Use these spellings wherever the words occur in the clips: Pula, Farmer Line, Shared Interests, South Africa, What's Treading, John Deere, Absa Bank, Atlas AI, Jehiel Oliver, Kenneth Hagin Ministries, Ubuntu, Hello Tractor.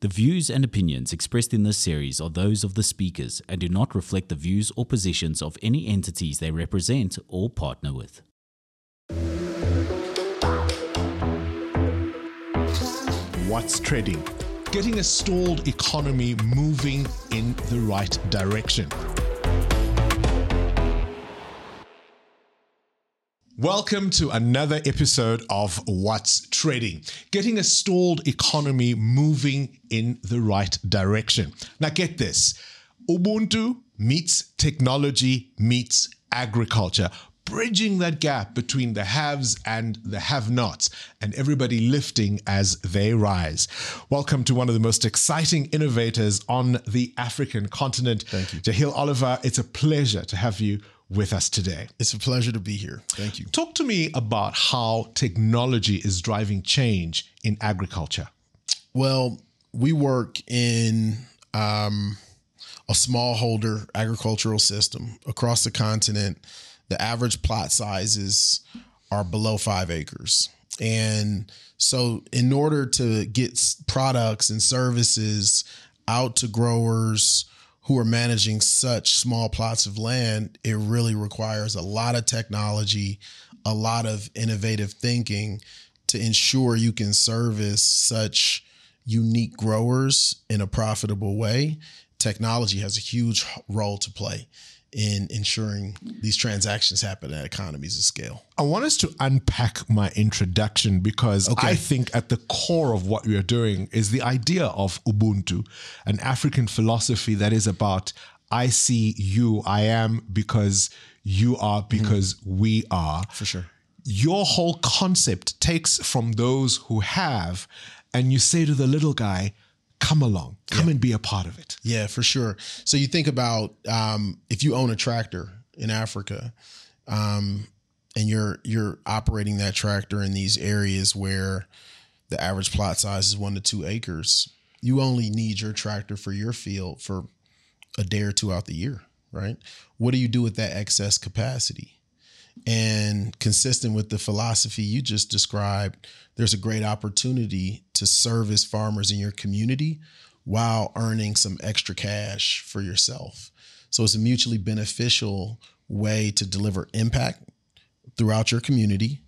The views and opinions expressed in this series are those of the speakers and do not reflect the views or positions of any entities they represent or partner with. What's Treading? Getting a stalled economy moving in the right direction. Welcome to another episode of What's Treading, getting a stalled economy moving in the right direction. Now get this, Ubuntu meets technology meets agriculture, bridging that gap between the haves and the have-nots, and everybody lifting as they rise. Welcome to one of the most exciting innovators on the African continent. Thank you. Jehiel Oliver, it's a pleasure to have you with us today. It's a pleasure to be here. Thank you. Talk to me about how technology is driving change in agriculture. Well, we work in a smallholder agricultural system across the continent. The average plot sizes are below 5 acres. And so in order to get products and services out to growers who are managing such small plots of land, it really requires a lot of technology, a lot of innovative thinking to ensure you can service such unique growers in a profitable way. Technology has a huge role to play in ensuring these transactions happen at economies of scale. I want us to unpack my introduction because I think at the core of what we are doing is the idea of Ubuntu, an African philosophy that is about I see you, I am because you are because we are. For sure. Your whole concept takes from those who have and you say to the little guy, come along, come and be a part of it. Yeah, for sure. So you think about if you own a tractor in Africa and you're operating that tractor in these areas where the average plot size is 1 to 2 acres, you only need your tractor for your field for a day or two out the year, right? What do you do with that excess capacity? And consistent with the philosophy you just described, there's a great opportunity to service farmers in your community while earning some extra cash for yourself. So it's a mutually beneficial way to deliver impact throughout your community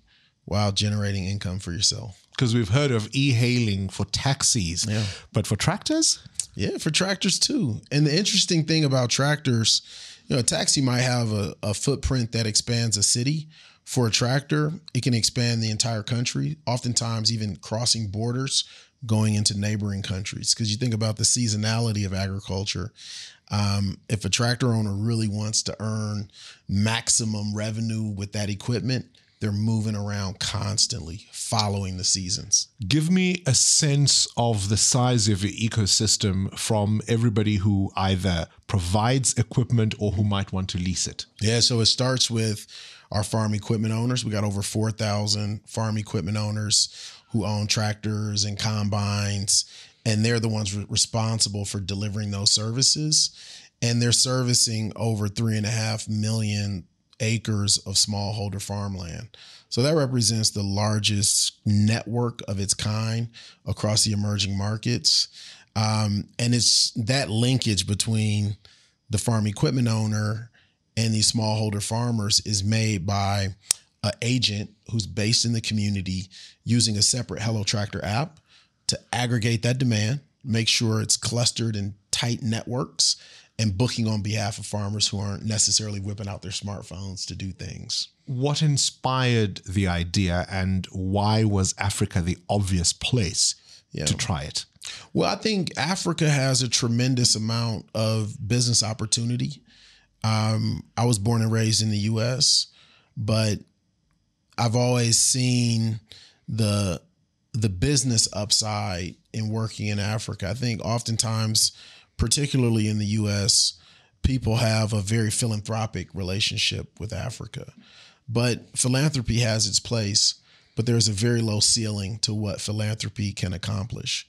while generating income for yourself. Because we've heard of e-hailing for taxis, but for tractors? Yeah, for tractors too. And the interesting thing about tractors, you know, a taxi might have a footprint that expands a city. For a tractor, it can expand the entire country, oftentimes even crossing borders, going into neighboring countries. Because you think about the seasonality of agriculture. If a tractor owner really wants to earn maximum revenue with that equipment, they're moving around constantly, following the seasons. Give me a sense of the size of your ecosystem from everybody who either provides equipment or who might want to lease it. Yeah, so it starts with our farm equipment owners. We got over 4,000 farm equipment owners who own tractors and combines, and they're the ones responsible for delivering those services. And they're servicing over 3.5 million acres of smallholder farmland. So that represents the largest network of its kind across the emerging markets. And it's that linkage between the farm equipment owner and these smallholder farmers is made by an agent who's based in the community using a separate Hello Tractor app to aggregate that demand, make sure it's clustered in tight networks, and booking on behalf of farmers who aren't necessarily whipping out their smartphones to do things. What inspired the idea and why was Africa the obvious place to try it? Well, I think Africa has a tremendous amount of business opportunity. I was born and raised in the US, but I've always seen the business upside in working in Africa. I think oftentimes, particularly in the U.S., people have a very philanthropic relationship with Africa. But philanthropy has its place, but there's a very low ceiling to what philanthropy can accomplish.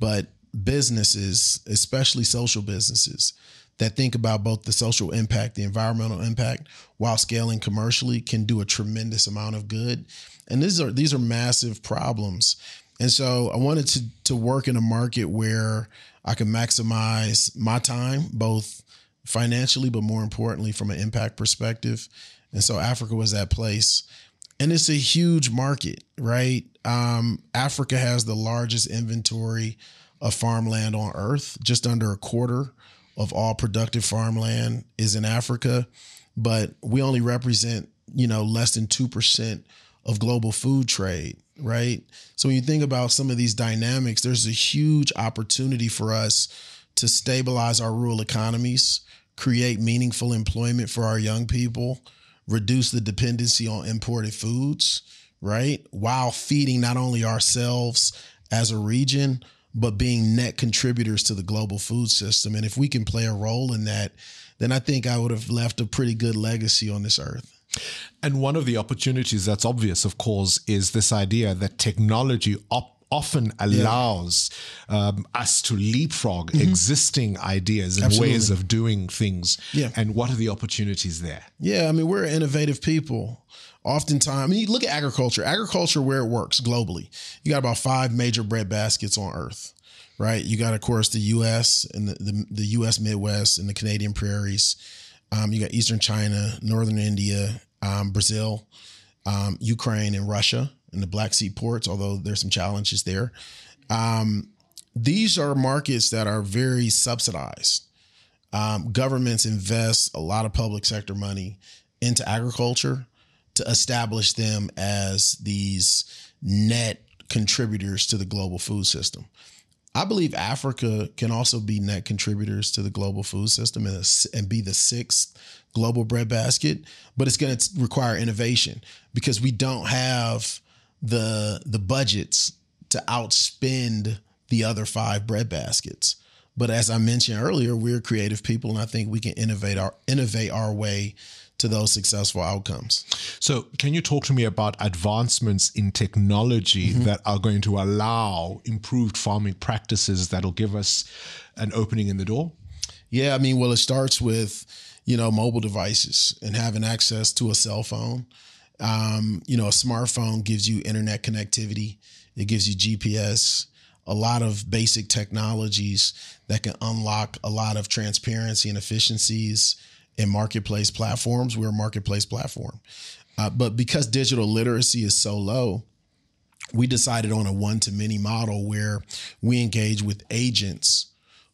But businesses, especially social businesses, that think about both the social impact, the environmental impact, while scaling commercially can do a tremendous amount of good. And these are massive problems. And so I wanted to work in a market where I could maximize my time, both financially, but more importantly, from an impact perspective. And so Africa was that place. And it's a huge market, right? Africa has the largest inventory of farmland on earth. Just under a quarter of all productive farmland is in Africa, but we only represent, you know, less than 2% of global food trade, right? So when you think about some of these dynamics, there's a huge opportunity for us to stabilize our rural economies, create meaningful employment for our young people, reduce the dependency on imported foods, right? While feeding not only ourselves as a region, but being net contributors to the global food system. And if we can play a role in that, then I think I would have left a pretty good legacy on this earth. And one of the opportunities that's obvious, of course, is this idea that technology often allows us to leapfrog existing ideas and ways of doing things. Yeah. And what are the opportunities there? Yeah, I mean, we're innovative people. Oftentimes, I mean, you look at agriculture. Agriculture, where it works globally, you got about 5 major bread baskets on earth, right? You got, of course, the U.S. and the U.S. Midwest and the Canadian prairies. You got Eastern China, Northern India, Brazil, Ukraine and Russia and the Black Sea ports, although there's some challenges there. These are markets that are very subsidized. Governments invest a lot of public sector money into agriculture to establish them as these net contributors to the global food system. I believe Africa can also be net contributors to the global food system and be the 6th global breadbasket, but it's going to require innovation because we don't have the budgets to outspend the other 5 breadbaskets. But as I mentioned earlier, we're creative people, and I think we can innovate our way to those successful outcomes. So can you talk to me about advancements in technology that are going to allow improved farming practices that'll give us an opening in the door? Yeah, I mean, well, it starts with, you know, mobile devices and having access to a cell phone. You know, a smartphone gives you internet connectivity. It gives you GPS, a lot of basic technologies that can unlock a lot of transparency and efficiencies in marketplace platforms. We're a marketplace platform. But because digital literacy is so low, we decided on a one-to-many model where we engage with agents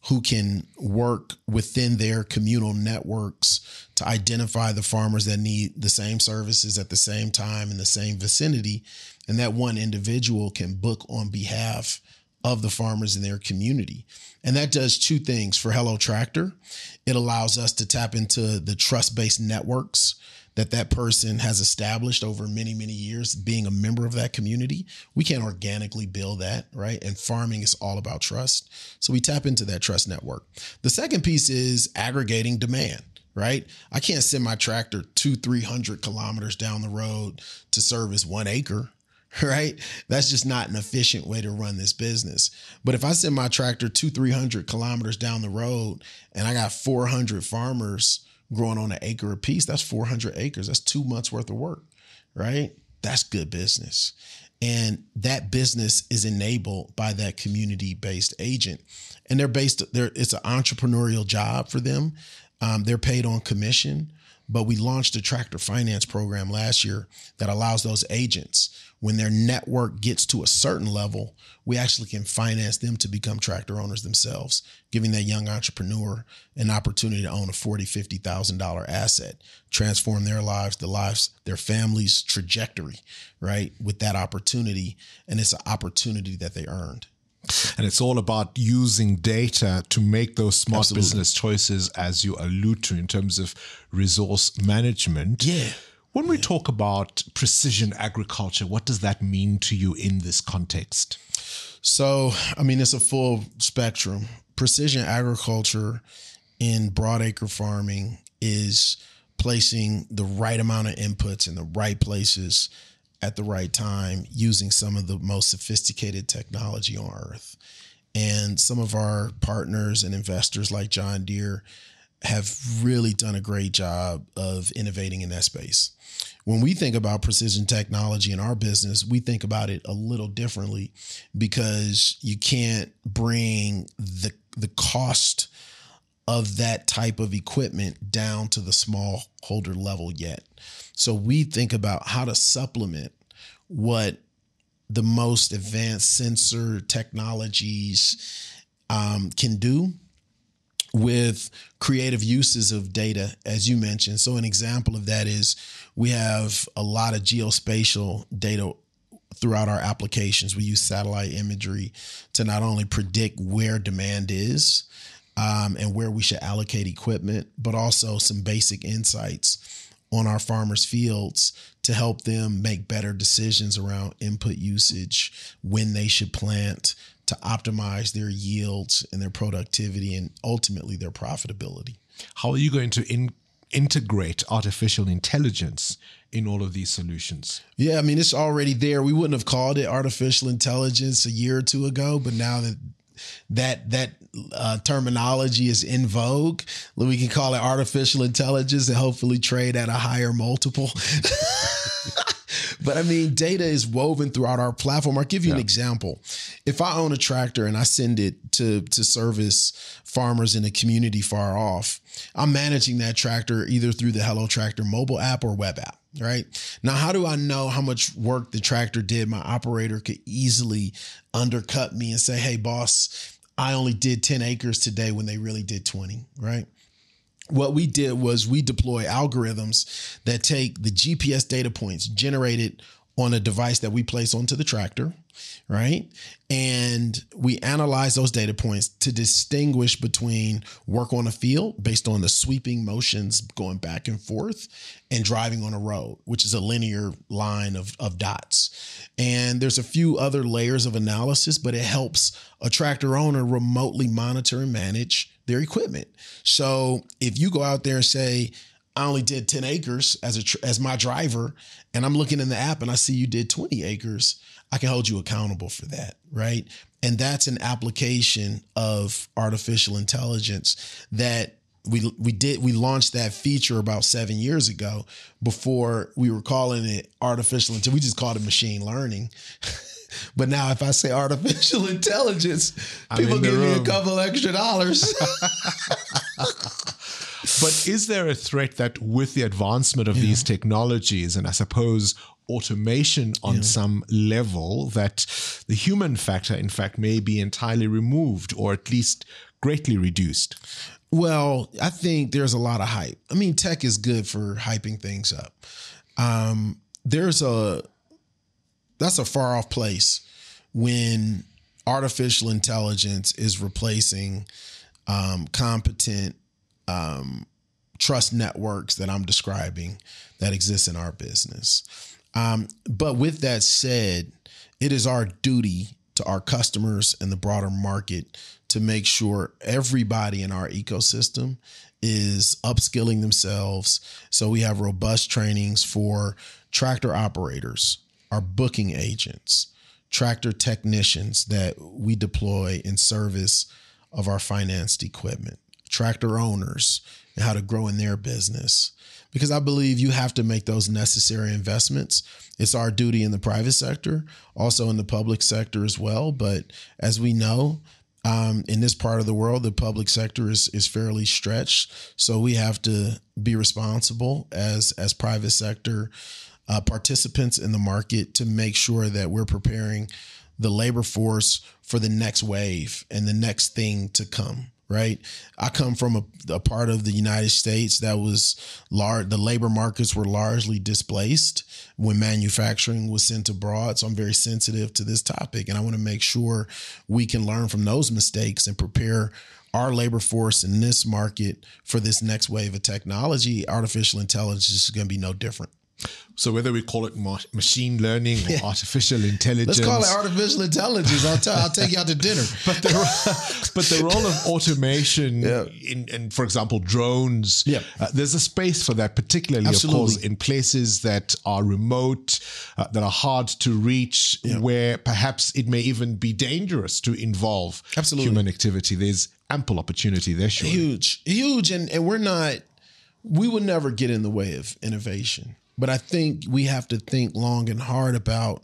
who can work within their communal networks to identify the farmers that need the same services at the same time in the same vicinity. And that one individual can book on behalf of the farmers in their community. And that does 2 things for Hello Tractor. It allows us to tap into the trust-based networks that person has established over many, many years, being a member of that community. We can't organically build that, right? And farming is all about trust. So we tap into that trust network. The second piece is aggregating demand, right? I can't send my tractor 200-300 kilometers down the road to service 1 acre, right? That's just not an efficient way to run this business. But if I send my tractor 200-300 kilometers down the road and I got 400 farmers growing on an acre a piece, that's 400 acres. That's 2 months worth of work, right? That's good business. And that business is enabled by that community-based agent. And it's an entrepreneurial job for them. They're paid on commission. But we launched a tractor finance program last year that allows those agents, when their network gets to a certain level, we actually can finance them to become tractor owners themselves, giving that young entrepreneur an opportunity to own a $40,000, $50,000 asset, transform their lives, the lives, their family's trajectory, right, with that opportunity. And it's an opportunity that they earned. And it's all about using data to make those smart business choices, as you allude to, in terms of resource management. Yeah. When we talk about precision agriculture, what does that mean to you in this context? So, I mean, it's a full spectrum. Precision agriculture in broadacre farming is placing the right amount of inputs in the right places at the right time, using some of the most sophisticated technology on earth. And some of our partners and investors like John Deere have really done a great job of innovating in that space. When we think about precision technology in our business, we think about it a little differently because you can't bring the cost of that type of equipment down to the smallholder level yet. So we think about how to supplement what the most advanced sensor technologies can do with creative uses of data, as you mentioned. So an example of that is we have a lot of geospatial data throughout our applications. We use satellite imagery to not only predict where demand is and where we should allocate equipment, but also some basic insights on our farmers' fields to help them make better decisions around input usage, when they should plant, to optimize their yields and their productivity and ultimately their profitability. How are you going to integrate artificial intelligence in all of these solutions? Yeah, I mean, it's already there. We wouldn't have called it artificial intelligence a year or two ago, but now that terminology is in vogue, we can call it artificial intelligence and hopefully trade at a higher multiple. But I mean, data is woven throughout our platform. I'll give you an example. If I own a tractor and I send it to service farmers in a community far off, I'm managing that tractor either through the Hello Tractor mobile app or web app, right? Now, how do I know how much work the tractor did? My operator could easily undercut me and say, hey, boss, I only did 10 acres today when they really did 20, right? What we did was we deploy algorithms that take the GPS data points generated on a device that we place onto the tractor, right? And we analyze those data points to distinguish between work on a field based on the sweeping motions going back and forth and driving on a road, which is a linear line of dots. And there's a few other layers of analysis, but it helps a tractor owner remotely monitor and manage their equipment. So if you go out there and say, I only did 10 acres as my driver, and I'm looking in the app and I see you did 20 acres, I can hold you accountable for that, right? And that's an application of artificial intelligence that we launched that feature about 7 years ago. Before we were calling it artificial intelligence, we just called it machine learning. But now if I say artificial intelligence, people give me a couple extra dollars. But is there a threat that with the advancement of these technologies, and I suppose automation on some level, that the human factor, in fact, may be entirely removed or at least greatly reduced? Well, I think there's a lot of hype. I mean, tech is good for hyping things up. That's a far off place when artificial intelligence is replacing competent trust networks that I'm describing that exist in our business. But with that said, it is our duty to our customers and the broader market to make sure everybody in our ecosystem is upskilling themselves. So we have robust trainings for tractor operators, our booking agents, tractor technicians that we deploy in service of our financed equipment, tractor owners, and how to grow in their business. Because I believe you have to make those necessary investments. It's our duty in the private sector, also in the public sector as well. But as we know, in this part of the world, the public sector is fairly stretched. So we have to be responsible as private sector participants in the market to make sure that we're preparing the labor force for the next wave and the next thing to come, right? I come from a part of the United States that was large. The labor markets were largely displaced when manufacturing was sent abroad. So I'm very sensitive to this topic, and I want to make sure we can learn from those mistakes and prepare our labor force in this market for this next wave of technology. Artificial intelligence is going to be no different. So whether we call it machine learning or artificial intelligence. Let's call it artificial intelligence. I'll take you out to dinner. But the role of automation in, for example, drones, there's a space for that, particularly, of course, in places that are remote, that are hard to reach, where perhaps it may even be dangerous to involve human activity. There's ample opportunity there, surely. Huge. And we would never get in the way of innovation. But I think we have to think long and hard about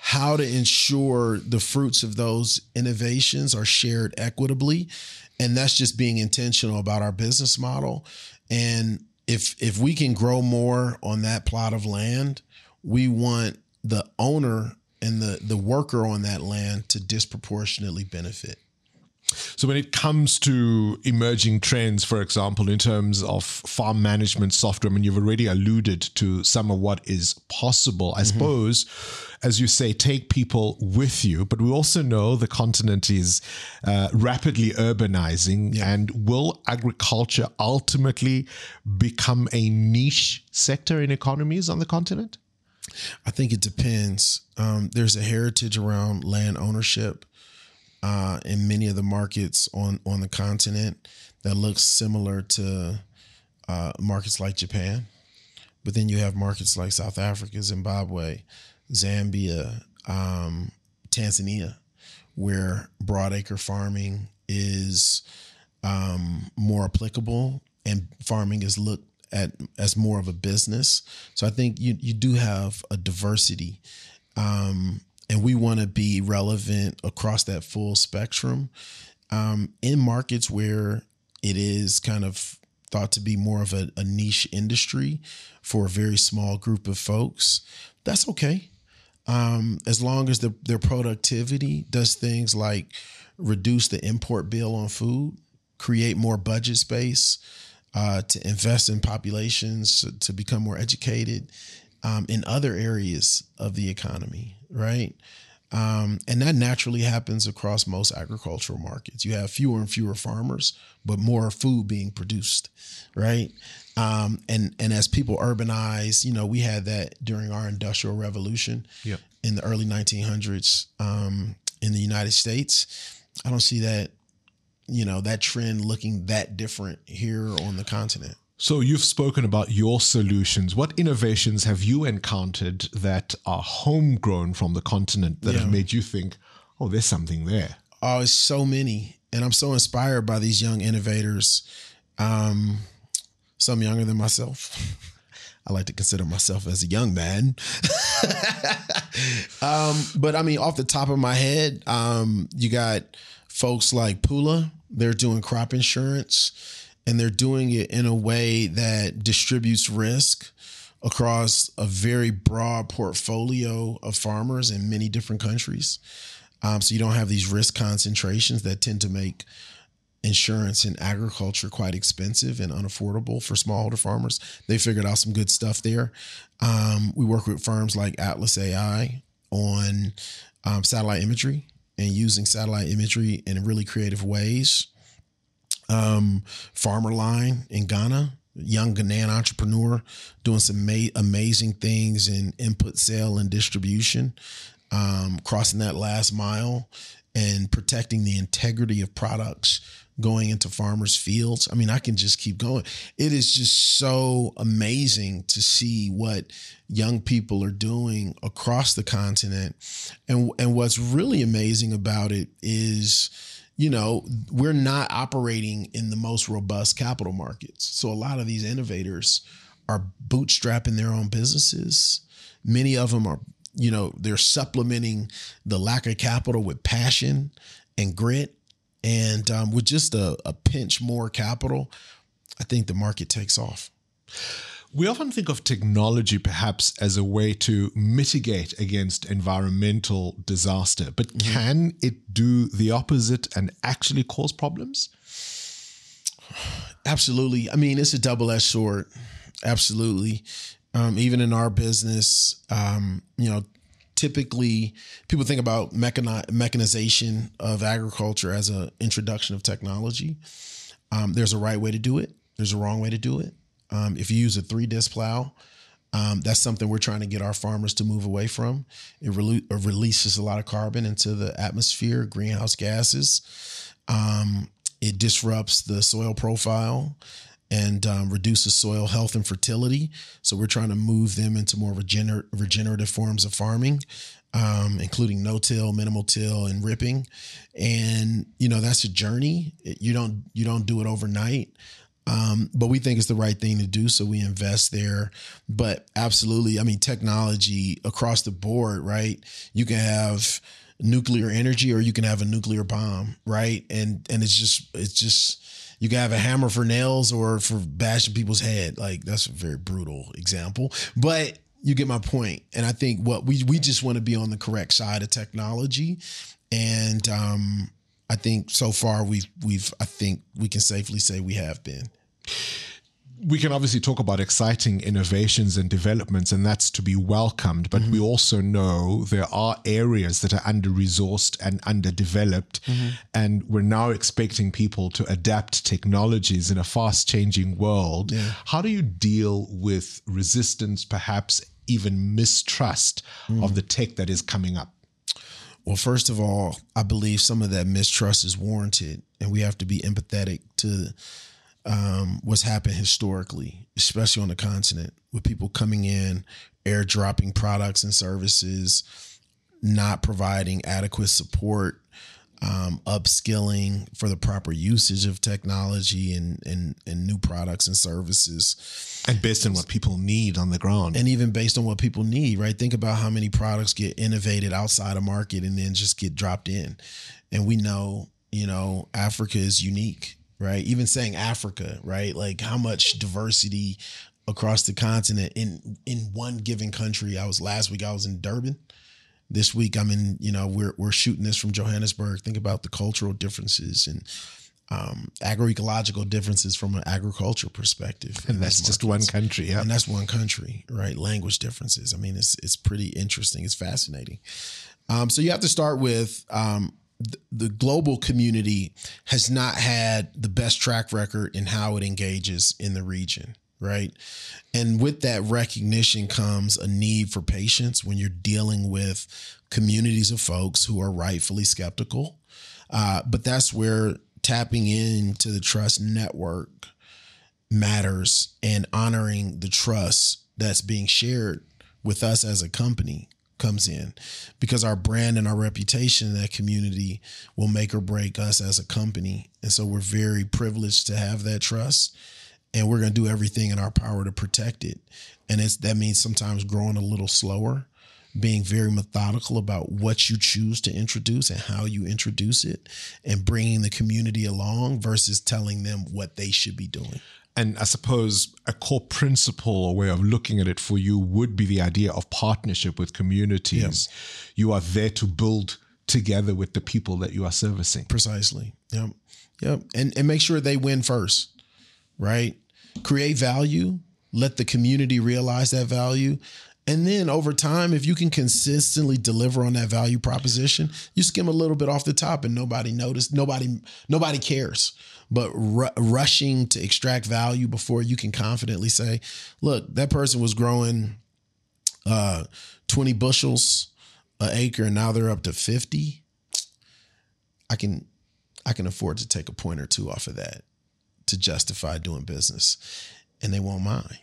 how to ensure the fruits of those innovations are shared equitably. And that's just being intentional about our business model. And if we can grow more on that plot of land, we want the owner and the worker on that land to disproportionately benefit. So when it comes to emerging trends, for example, in terms of farm management software, I mean, you've already alluded to some of what is possible. I suppose, as you say, take people with you. But we also know the continent is rapidly urbanizing. Yeah. And will agriculture ultimately become a niche sector in economies on the continent? I think it depends. There's a heritage around land ownership in many of the markets on the continent that looks similar to markets like Japan. But then you have markets like South Africa, Zimbabwe, Zambia, Tanzania, where broadacre farming is more applicable and farming is looked at as more of a business. So I think you do have a diversity. And we want to be relevant across that full spectrum in markets where it is kind of thought to be more of a niche industry for a very small group of folks. That's okay. As long as their productivity does things like reduce the import bill on food, create more budget space to invest in populations to become more educated in other areas of the economy. Right. And that naturally happens across most agricultural markets. You have fewer and fewer farmers, but more food being produced. Right. And as people urbanize, we had that during our Industrial Revolution in the early 1900s in the United States. I don't see that, that trend looking that different here on the continent. So you've spoken about your solutions. What innovations have you encountered that are homegrown from the continent that have made you think, oh, there's something there? Oh, it's so many. And I'm so inspired by these young innovators, some younger than myself. I like to consider myself as a young man. But I mean, off the top of my head, you got folks like Pula. They're doing crop insurance. And they're doing it in a way that distributes risk across a very broad portfolio of farmers in many different countries. So you don't have these risk concentrations that tend to make insurance in agriculture quite expensive and unaffordable for smallholder farmers. They figured out some good stuff there. We work with firms like Atlas AI on satellite imagery and using satellite imagery in really creative ways. Farmer Line in Ghana, young Ghanaian entrepreneur doing some amazing things in input, sale, and distribution, crossing that last mile and protecting the integrity of products going into farmers' fields. I mean, I can just keep going. It is just so amazing to see what young people are doing across the continent. And what's really amazing about it is, we're not operating in the most robust capital markets. So a lot of these innovators are bootstrapping their own businesses. Many of them are, they're supplementing the lack of capital with passion and grit. And with just a pinch more capital, I think the market takes off. We often think of technology perhaps as a way to mitigate against environmental disaster, but can it do the opposite and actually cause problems? Absolutely. I mean, it's a double-edged sword. Absolutely. Even in our business, typically people think about mechanization of agriculture as an introduction of technology. There's a right way to do it. There's a wrong way to do it. If you use a 3-disc plow, That's something we're trying to get our farmers to move away from. It releases a lot of carbon into the atmosphere, greenhouse gases. It disrupts the soil profile and reduces soil health and fertility. So we're trying to move them into more regenerative forms of farming, including no-till, minimal till, and ripping. And, you know, that's a journey. You don't do it overnight. But we think it's the right thing to do, so we invest there. But absolutely, I mean, technology across the board, right? You can have nuclear energy, or you can have a nuclear bomb, right? And it's just you can have a hammer for nails or for bashing people's head. Like, that's a very brutal example, but you get my point. And I think what we just want to be on the correct side of technology, and I think so far I think we can safely say we have been. We can obviously talk about exciting innovations and developments, and that's to be welcomed. But we also know there are areas that are under-resourced and underdeveloped. And we're now expecting people to adapt technologies in a fast-changing world. Yeah. How do you deal with resistance, perhaps even mistrust of the tech that is coming up? Well, first of all, I believe some of that mistrust is warranted, and we have to be empathetic to what's happened historically, especially on the continent, with people coming in, airdropping products and services, not providing adequate support, upskilling for the proper usage of technology and new products and services. And based on what people need on the ground. And even based on what people need, right? Think about how many products get innovated outside of market and then just get dropped in. And we know, you know, Africa is unique. Right. Even saying Africa. Right. Like, how much diversity across the continent in one given country. Last week I was in Durban. This week I'm in, you know, we're shooting this from Johannesburg. Think about the cultural differences and agroecological differences from an agriculture perspective. And that's just one country. Yeah. And that's one country. Right. Language differences. I mean, it's pretty interesting. It's fascinating. So you have to start with the global community has not had the best track record in how it engages in the region, right? And with that recognition comes a need for patience when you're dealing with communities of folks who are rightfully skeptical. But that's where tapping into the trust network matters, and honoring the trust that's being shared with us as a company comes in, because our brand and our reputation in that community will make or break us as a company. And so we're very privileged to have that trust, and we're going to do everything in our power to protect it. And that means sometimes growing a little slower, being very methodical about what you choose to introduce and how you introduce it, and bringing the community along versus telling them what they should be doing. And I suppose a core principle or way of looking at it for you would be the idea of partnership with communities. Yep. You are there to build together with the people that you are servicing. Precisely. Yep. Yep. And make sure they win first, right? Create value, let the community realize that value. And then over time, if you can consistently deliver on that value proposition, you skim a little bit off the top and nobody notices, nobody cares. But rushing to extract value before you can confidently say, look, that person was growing 20 bushels an acre and now they're up to 50. I can afford to take a point or two off of that to justify doing business, and they won't mind.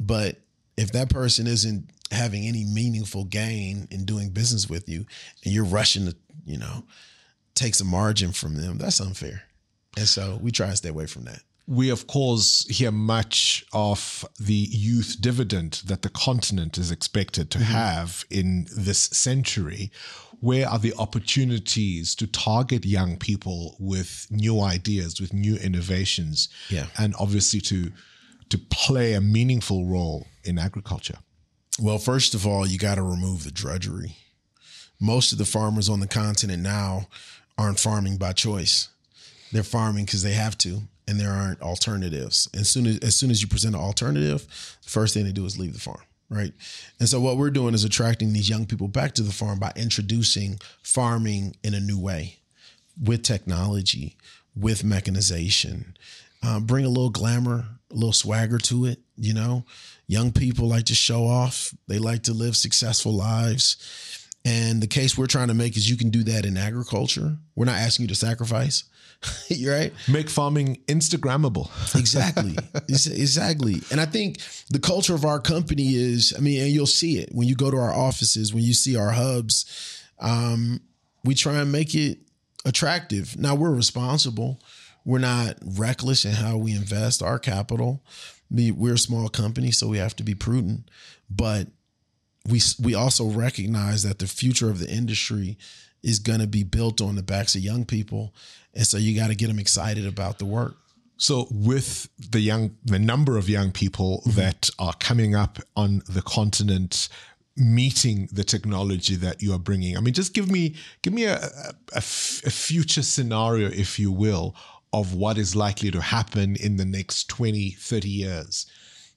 But if that person isn't having any meaningful gain in doing business with you and you're rushing to, you know, take some margin from them, that's unfair. And so we try to stay away from that. We, of course, hear much of the youth dividend that the continent is expected to have in this century. Where are the opportunities to target young people with new ideas, with new innovations, and obviously to play a meaningful role in agriculture? Well, first of all, you got to remove the drudgery. Most of the farmers on the continent now aren't farming by choice. They're farming because they have to, and there aren't alternatives. And as soon as you present an alternative, the first thing they do is leave the farm, right? And so what we're doing is attracting these young people back to the farm by introducing farming in a new way, with technology, with mechanization, bring a little glamour, a little swagger to it. You know, young people like to show off. They like to live successful lives. And the case we're trying to make is you can do that in agriculture. We're not asking you to sacrifice. You're right. Make farming Instagrammable. Exactly. Exactly. And I think the culture of our company is, I mean, and you'll see it when you go to our offices, when you see our hubs, we try and make it attractive. Now, we're responsible. We're not reckless in how we invest our capital. We're a small company, so we have to be prudent. But we also recognize that the future of the industry is going to be built on the backs of young people. And so you got to get them excited about the work. So with the number of young people that are coming up on the continent, meeting the technology that you are bringing, I mean, just give me a future scenario, if you will, of what is likely to happen in the next 20, 30 years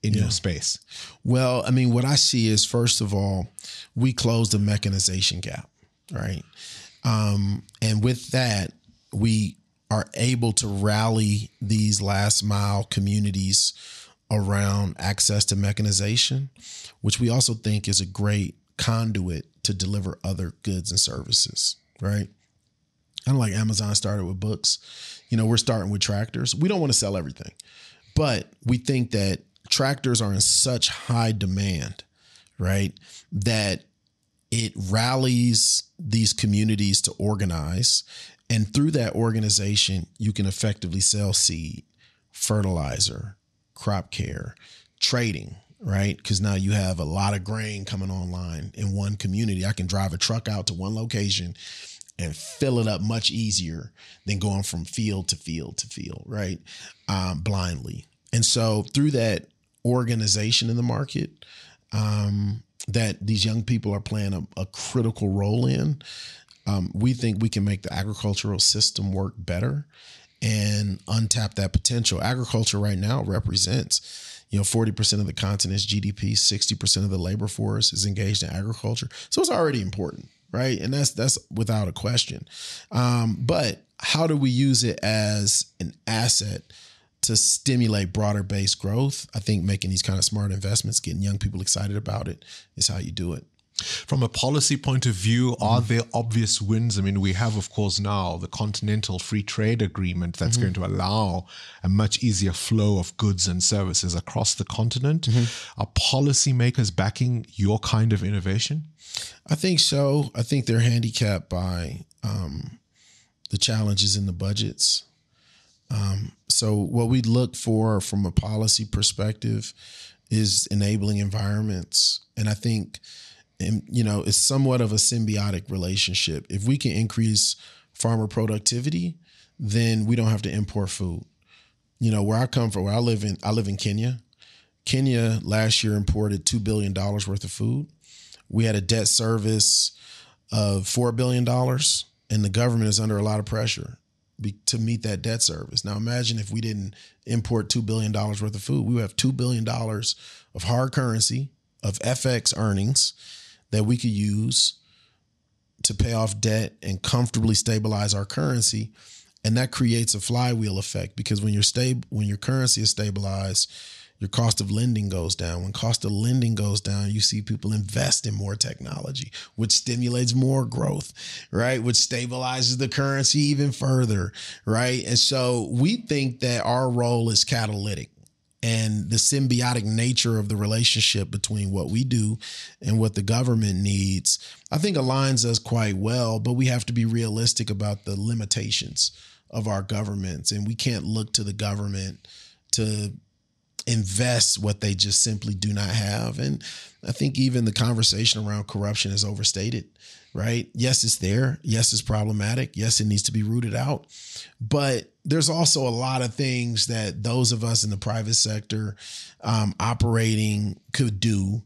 in your space. Well, I mean, what I see is, first of all, we closed the mechanization gap. Right. And with that, we are able to rally these last mile communities around access to mechanization, which we also think is a great conduit to deliver other goods and services. Right. Kind of like Amazon started with books. You know, we're starting with tractors. We don't want to sell everything, but we think that tractors are in such high demand. Right. That it rallies these communities to organize. And through that organization, you can effectively sell seed, fertilizer, crop care, trading, right? Because now you have a lot of grain coming online in one community. I can drive a truck out to one location and fill it up much easier than going from field to field to field, right? Blindly. And so through that organization in the market, that these young people are playing a critical role in, we think we can make the agricultural system work better and untap that potential. Agriculture right now represents, 40% of the continent's GDP, 60% of the labor force is engaged in agriculture. So it's already important, right? And that's without a question. But how do we use it as an asset to stimulate broader based growth? I think making these kind of smart investments, getting young people excited about it, is how you do it. From a policy point of view, are there obvious wins? I mean, we have, of course, now the Continental Free Trade Agreement that's going to allow a much easier flow of goods and services across the continent. Are policymakers backing your kind of innovation? I think so. I think they're handicapped by the challenges in the budgets. So what we look for from a policy perspective is enabling environments. And I think, it's somewhat of a symbiotic relationship. If we can increase farmer productivity, then we don't have to import food. Where I come from, I live in Kenya. Kenya last year imported $2 billion worth of food. We had a debt service of $4 billion, and the government is under a lot of pressure to meet that debt service. Now, imagine if we didn't import $2 billion worth of food. We would have $2 billion of hard currency, of FX earnings that we could use to pay off debt and comfortably stabilize our currency. And that creates a flywheel effect, because when your currency is stabilized, your cost of lending goes down. When cost of lending goes down, you see people invest in more technology, which stimulates more growth, right? Which stabilizes the currency even further, right? And so we think that our role is catalytic, and the symbiotic nature of the relationship between what we do and what the government needs, I think, aligns us quite well, but we have to be realistic about the limitations of our governments. And we can't look to the government to invest what they just simply do not have. And I think even the conversation around corruption is overstated, right? Yes, it's there. Yes, it's problematic. Yes, it needs to be rooted out. But there's also a lot of things that those of us in the private sector operating could do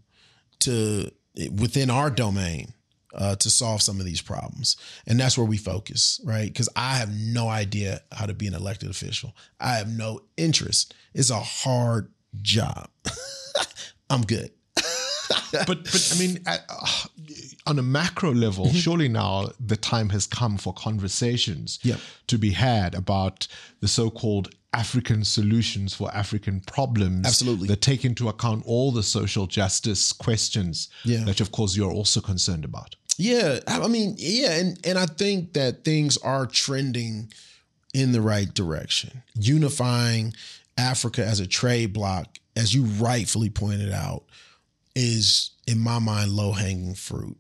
within our domain to solve some of these problems. And that's where we focus, right? Because I have no idea how to be an elected official. I have no interest. It's a hard job. I'm good. But I mean, on a macro level, surely now the time has come for conversations to be had about the so-called African solutions for African problems. Absolutely. That take into account all the social justice questions that, of course, you're also concerned about. Yeah. I mean, yeah. And I think that things are trending in the right direction. Unifying Africa as a trade bloc, as you rightfully pointed out, is, in my mind, low-hanging fruit.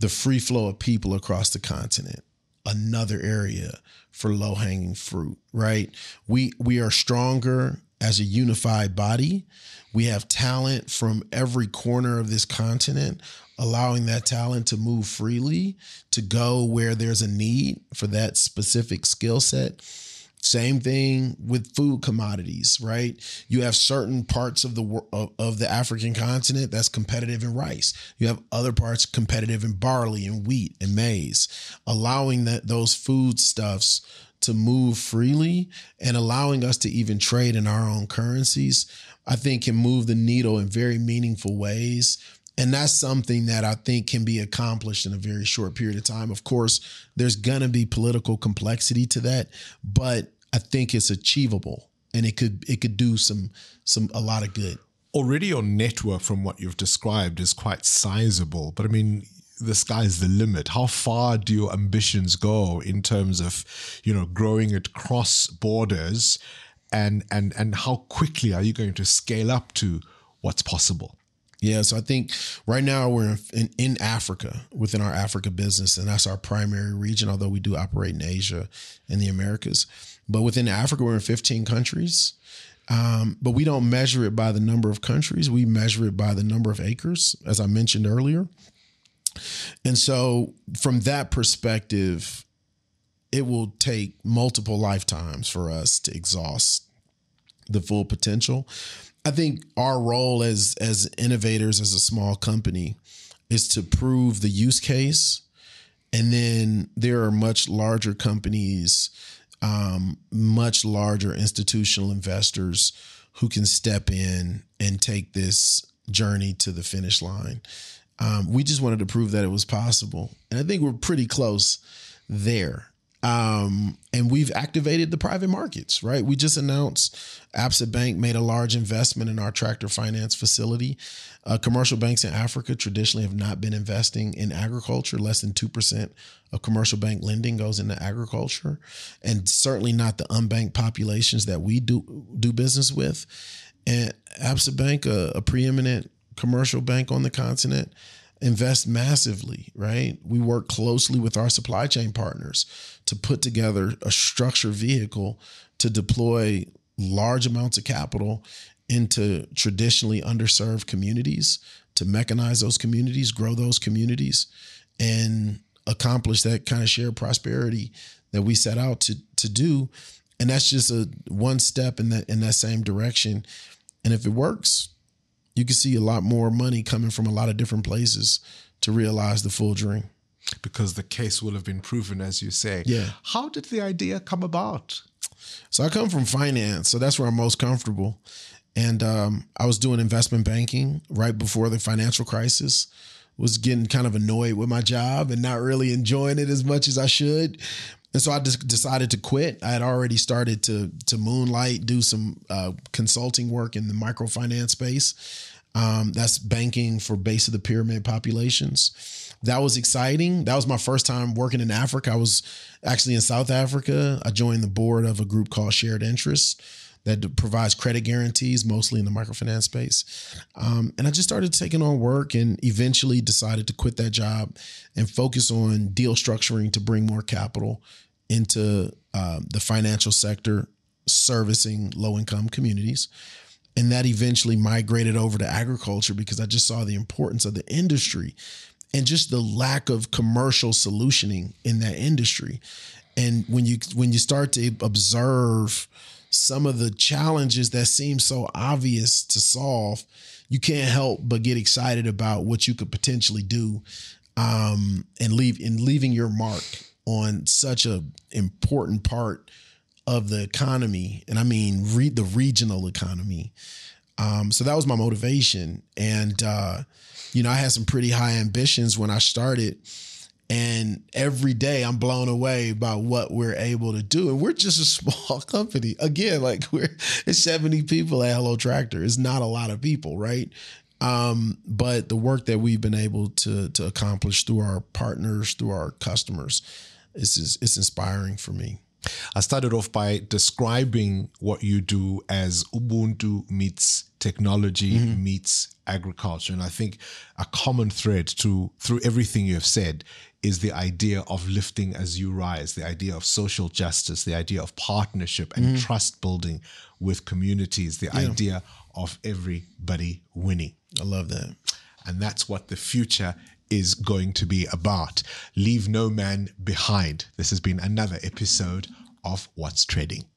The free flow of people across the continent, another area for low-hanging fruit, right? We are stronger as a unified body. We have talent from every corner of this continent, allowing that talent to move freely, to go where there's a need for that specific skill set. Same thing with food commodities, right? You have certain parts of the African continent that's competitive in rice. You have other parts competitive in barley and wheat and maize, allowing that those foodstuffs to move freely and allowing us to even trade in our own currencies, I think can move the needle in very meaningful ways. And that's something that I think can be accomplished in a very short period of time. Of course, there's going to be political complexity to that, but I think it's achievable and it could do a lot of good. Already your network from what you've described is quite sizable, but I mean, the sky's the limit. How far do your ambitions go in terms of, growing it cross borders and how quickly are you going to scale up to what's possible? Yeah, so I think right now we're in Africa, within our Africa business, and that's our primary region, although we do operate in Asia and the Americas. But within Africa, we're in 15 countries, but we don't measure it by the number of countries. We measure it by the number of acres, as I mentioned earlier. And so from that perspective, it will take multiple lifetimes for us to exhaust the full potential. I think our role as innovators, as a small company, is to prove the use case. And then there are much larger companies, much larger institutional investors who can step in and take this journey to the finish line. We just wanted to prove that it was possible. And I think we're pretty close there. And we've activated the private markets, right? We just announced Absa Bank made a large investment in our tractor finance facility. Commercial banks in Africa traditionally have not been investing in agriculture. Less than 2% of commercial bank lending goes into agriculture, and certainly not the unbanked populations that we do business with. And Absa Bank, a preeminent commercial bank on the continent, invest massively, right? We work closely with our supply chain partners to put together a structured vehicle to deploy large amounts of capital into traditionally underserved communities, to mechanize those communities, grow those communities, and accomplish that kind of shared prosperity that we set out to do. And that's just one step in that same direction. And if it works, you can see a lot more money coming from a lot of different places to realize the full dream. Because the case will have been proven, as you say. Yeah. How did the idea come about? So I come from finance, so that's where I'm most comfortable. And I was doing investment banking right before the financial crisis, was getting kind of annoyed with my job and not really enjoying it as much as I should. And so I just decided to quit. I had already started to moonlight, do some consulting work in the microfinance space. That's banking for base of the pyramid populations. That was exciting. That was my first time working in Africa. I was actually in South Africa. I joined the board of a group called Shared Interests that provides credit guarantees, mostly in the microfinance space. And I just started taking on work and eventually decided to quit that job and focus on deal structuring to bring more capital into the financial sector, servicing low-income communities. And that eventually migrated over to agriculture because I just saw the importance of the industry and just the lack of commercial solutioning in that industry. And when you start to observe some of the challenges that seem so obvious to solve, you can't help but get excited about what you could potentially do, and leaving your mark on such a important part of the economy. And I mean, the regional economy. So that was my motivation. And, you know, I had some pretty high ambitions when I started, and every day I'm blown away by what we're able to do. And we're just a small company. Again, like it's 70 people at Hello Tractor. It's not a lot of people, right? But the work that we've been able to accomplish through our partners, through our customers, it's inspiring for me. I started off by describing what you do as Ubuntu meets technology, mm-hmm. meets agriculture. And I think a common thread through everything you have said is the idea of lifting as you rise, the idea of social justice, the idea of partnership and mm-hmm. trust building with communities, the yeah. idea of everybody winning. I love that. And that's what the future is going to be about. Leave no man behind. This has been another episode of What's Treading.